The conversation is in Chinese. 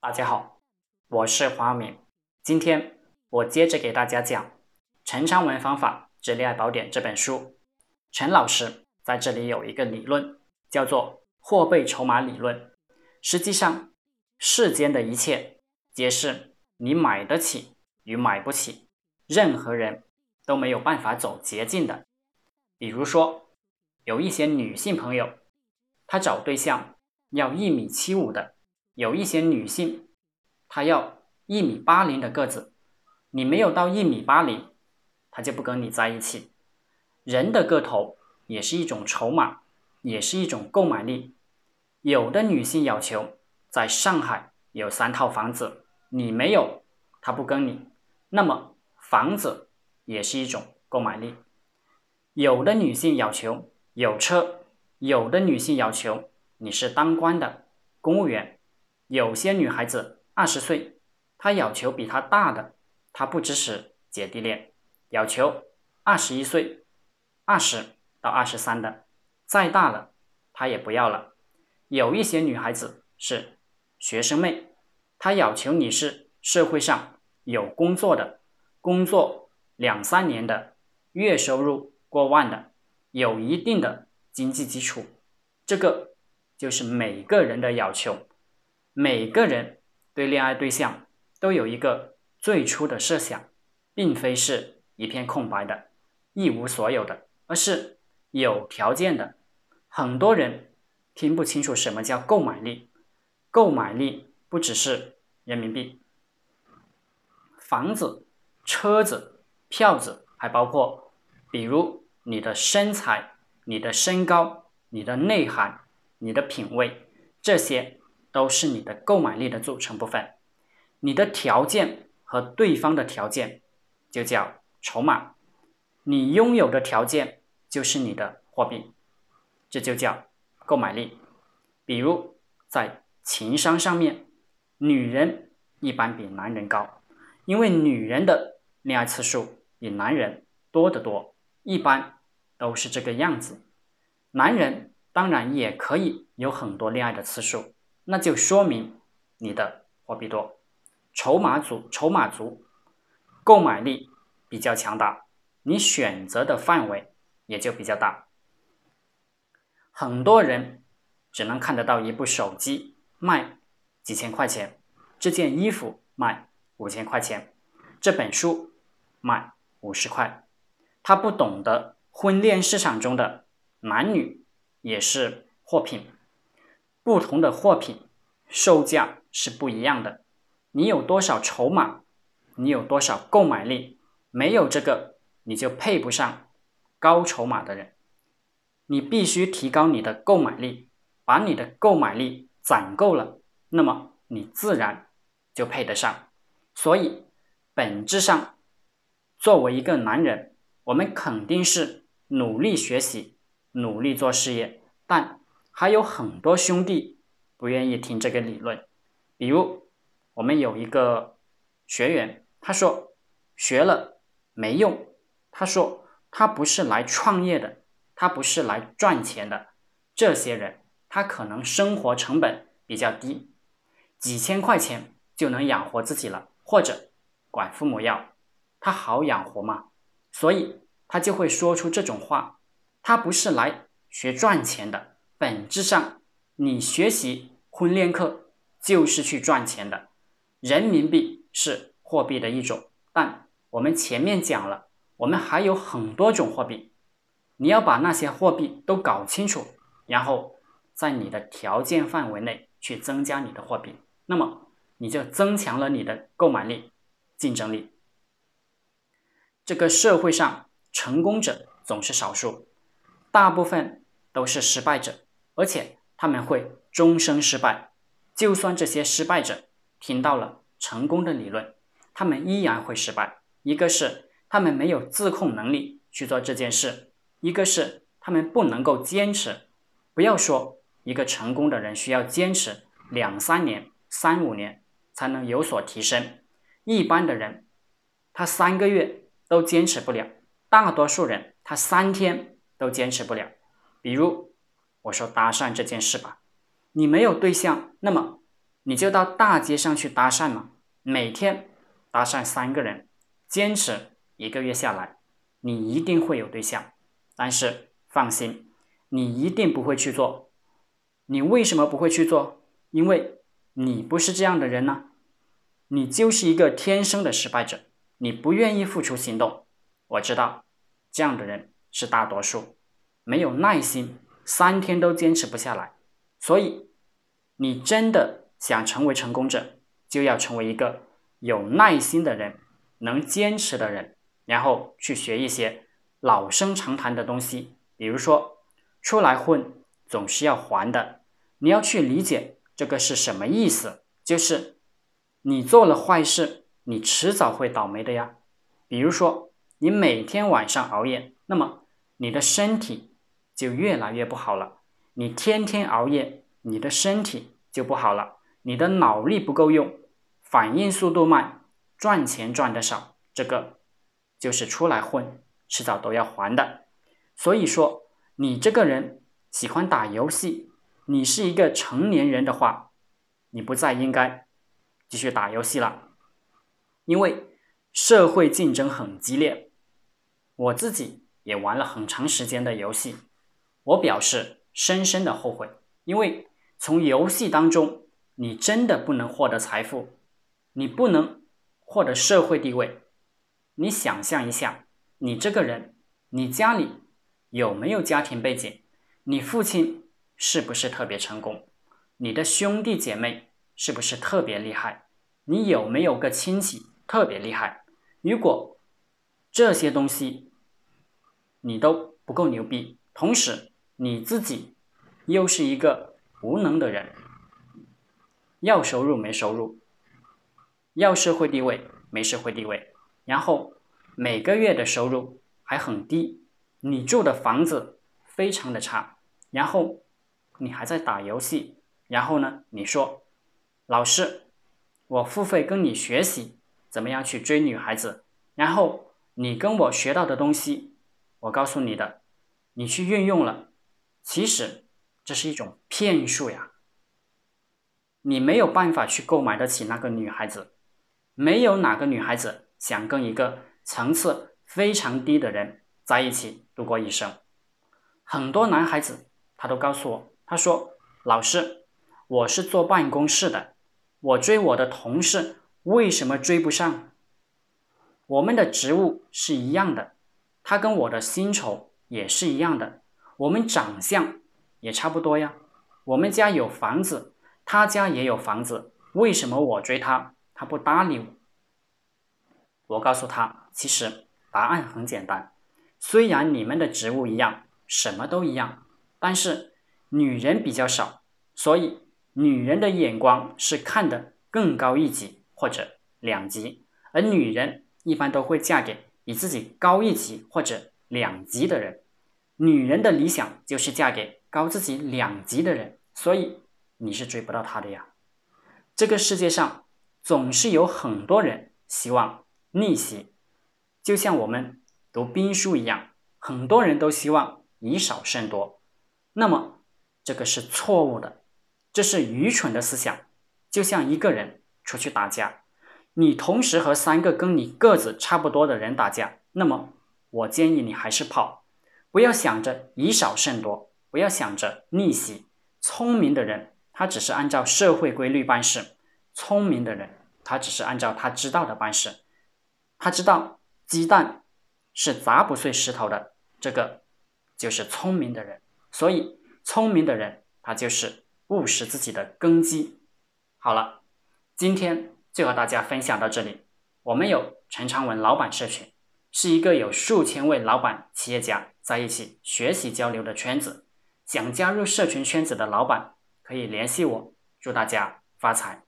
大家好，我是黄耀明。今天我接着给大家讲《陈昌文方法之恋爱宝典》这本书。陈老师在这里有一个理论，叫做货币筹码理论。实际上，世间的一切皆是你买得起与买不起，任何人都没有办法走捷径的。比如说，有一些女性朋友，她找对象要1.75米的。有一些女性，她要1.80米的个子，你没有到1.80米，她就不跟你在一起。人的个头也是一种筹码，也是一种购买力。有的女性要求在上海有3套房子，你没有，她不跟你。那么房子也是一种购买力。有的女性要求有车，有的女性要求你是当官的、公务员。有些女孩子20岁，她要求比她大的，她不支持姐弟恋，要求21岁、20到23的，再大了她也不要了。有一些女孩子是学生妹，她要求你是社会上有工作的，工作2-3年的，月收入过万的，有一定的经济基础。这个就是每个人的要求。每个人对恋爱对象都有一个最初的设想，并非是一片空白的、一无所有的，而是有条件的。很多人听不清楚什么叫购买力，购买力不只是人民币、房子、车子、票子，还包括比如你的身材、你的身高、你的内涵、你的品味，这些都是你的购买力的组成部分。你的条件和对方的条件就叫筹码，你拥有的条件就是你的货币，这就叫购买力。比如在情商上面，女人一般比男人高，因为女人的恋爱次数比男人多得多，一般都是这个样子。男人当然也可以有很多恋爱的次数，那就说明你的货币多，筹码足，购买力比较强大，你选择的范围也就比较大。很多人只能看得到一部手机卖几千块钱，这件衣服卖5000块钱，这本书卖50块，他不懂得婚恋市场中的男女也是货品。不同的货品售价是不一样的，你有多少筹码，你有多少购买力，没有这个你就配不上高筹码的人。你必须提高你的购买力，把你的购买力攒够了，那么你自然就配得上。所以本质上，作为一个男人，我们肯定是努力学习、努力做事业，但还有很多兄弟不愿意听这个理论。比如我们有一个学员，他说学了没用，他说他不是来创业的，他不是来赚钱的。这些人他可能生活成本比较低，几千块钱就能养活自己了，或者管父母要，他好养活吗？所以他就会说出这种话，他不是来学赚钱的。本质上，你学习婚恋课就是去赚钱的。人民币是货币的一种，但我们前面讲了，我们还有很多种货币，你要把那些货币都搞清楚，然后在你的条件范围内去增加你的货币，那么你就增强了你的购买力、竞争力。这个社会上成功者总是少数，大部分都是失败者，而且他们会终生失败。就算这些失败者听到了成功的理论，他们依然会失败。一个是他们没有自控能力去做这件事，一个是他们不能够坚持。不要说一个成功的人需要坚持2-3年、3-5年才能有所提升，一般的人他3个月都坚持不了，大多数人他3天都坚持不了。比如我说搭讪这件事吧，你没有对象，那么你就到大街上去搭讪嘛，每天搭讪3个人，坚持1个月下来，你一定会有对象。但是放心，你一定不会去做。你为什么不会去做？因为你不是这样的人呢，你就是一个天生的失败者，你不愿意付出行动。我知道这样的人是大多数，没有耐心，3天都坚持不下来。所以你真的想成为成功者，就要成为一个有耐心的人，能坚持的人，然后去学一些老生常谈的东西，比如说出来混总是要还的，你要去理解这个是什么意思，就是你做了坏事，你迟早会倒霉的呀。比如说你每天晚上熬夜，那么你的身体就越来越不好了，你天天熬夜，你的身体就不好了，你的脑力不够用，反应速度慢，赚钱赚得少，这个就是出来混迟早都要还的。所以说你这个人喜欢打游戏，你是一个成年人的话，你不再应该继续打游戏了，因为社会竞争很激烈。我自己也玩了很长时间的游戏，我表示深深的后悔，因为从游戏当中你真的不能获得财富，你不能获得社会地位。你想象一下，你这个人，你家里有没有家庭背景，你父亲是不是特别成功，你的兄弟姐妹是不是特别厉害，你有没有个亲戚特别厉害。如果这些东西你都不够牛逼，同时你自己又是一个无能的人，要收入没收入，要社会地位没社会地位，然后每个月的收入还很低，你住的房子非常的差，然后你还在打游戏，然后呢你说老师我付费跟你学习怎么样去追女孩子，然后你跟我学到的东西我告诉你的你去运用了，其实这是一种骗术呀，你没有办法去购买得起那个女孩子，没有哪个女孩子想跟一个层次非常低的人在一起度过一生。很多男孩子他都告诉我，他说老师我是坐办公室的，我追我的同事为什么追不上，我们的职务是一样的，他跟我的薪酬也是一样的，我们长相也差不多呀，我们家有房子，他家也有房子，为什么我追他，他不搭理我。我告诉他，其实答案很简单，虽然你们的职务一样，什么都一样，但是女人比较少，所以女人的眼光是看得更高一级或者2级，而女人一般都会嫁给比自己高1级或者2级的人，女人的理想就是嫁给高自己2级的人，所以你是追不到他的呀。这个世界上总是有很多人希望逆袭，就像我们读兵书一样，很多人都希望以少胜多，那么这个是错误的，这是愚蠢的思想。就像一个人出去打架，你同时和3个跟你个子差不多的人打架，那么我建议你还是跑，不要想着以少胜多，不要想着逆袭，聪明的人他只是按照社会规律办事，聪明的人他只是按照他知道的办事，他知道鸡蛋是砸不碎石头的，这个就是聪明的人。所以聪明的人他就是务实自己的根基。好了，今天就和大家分享到这里。我们有陈长文老板社群，是一个有数千位老板企业家在一起学习交流的圈子，想加入社群圈子的老板可以联系我，祝大家发财。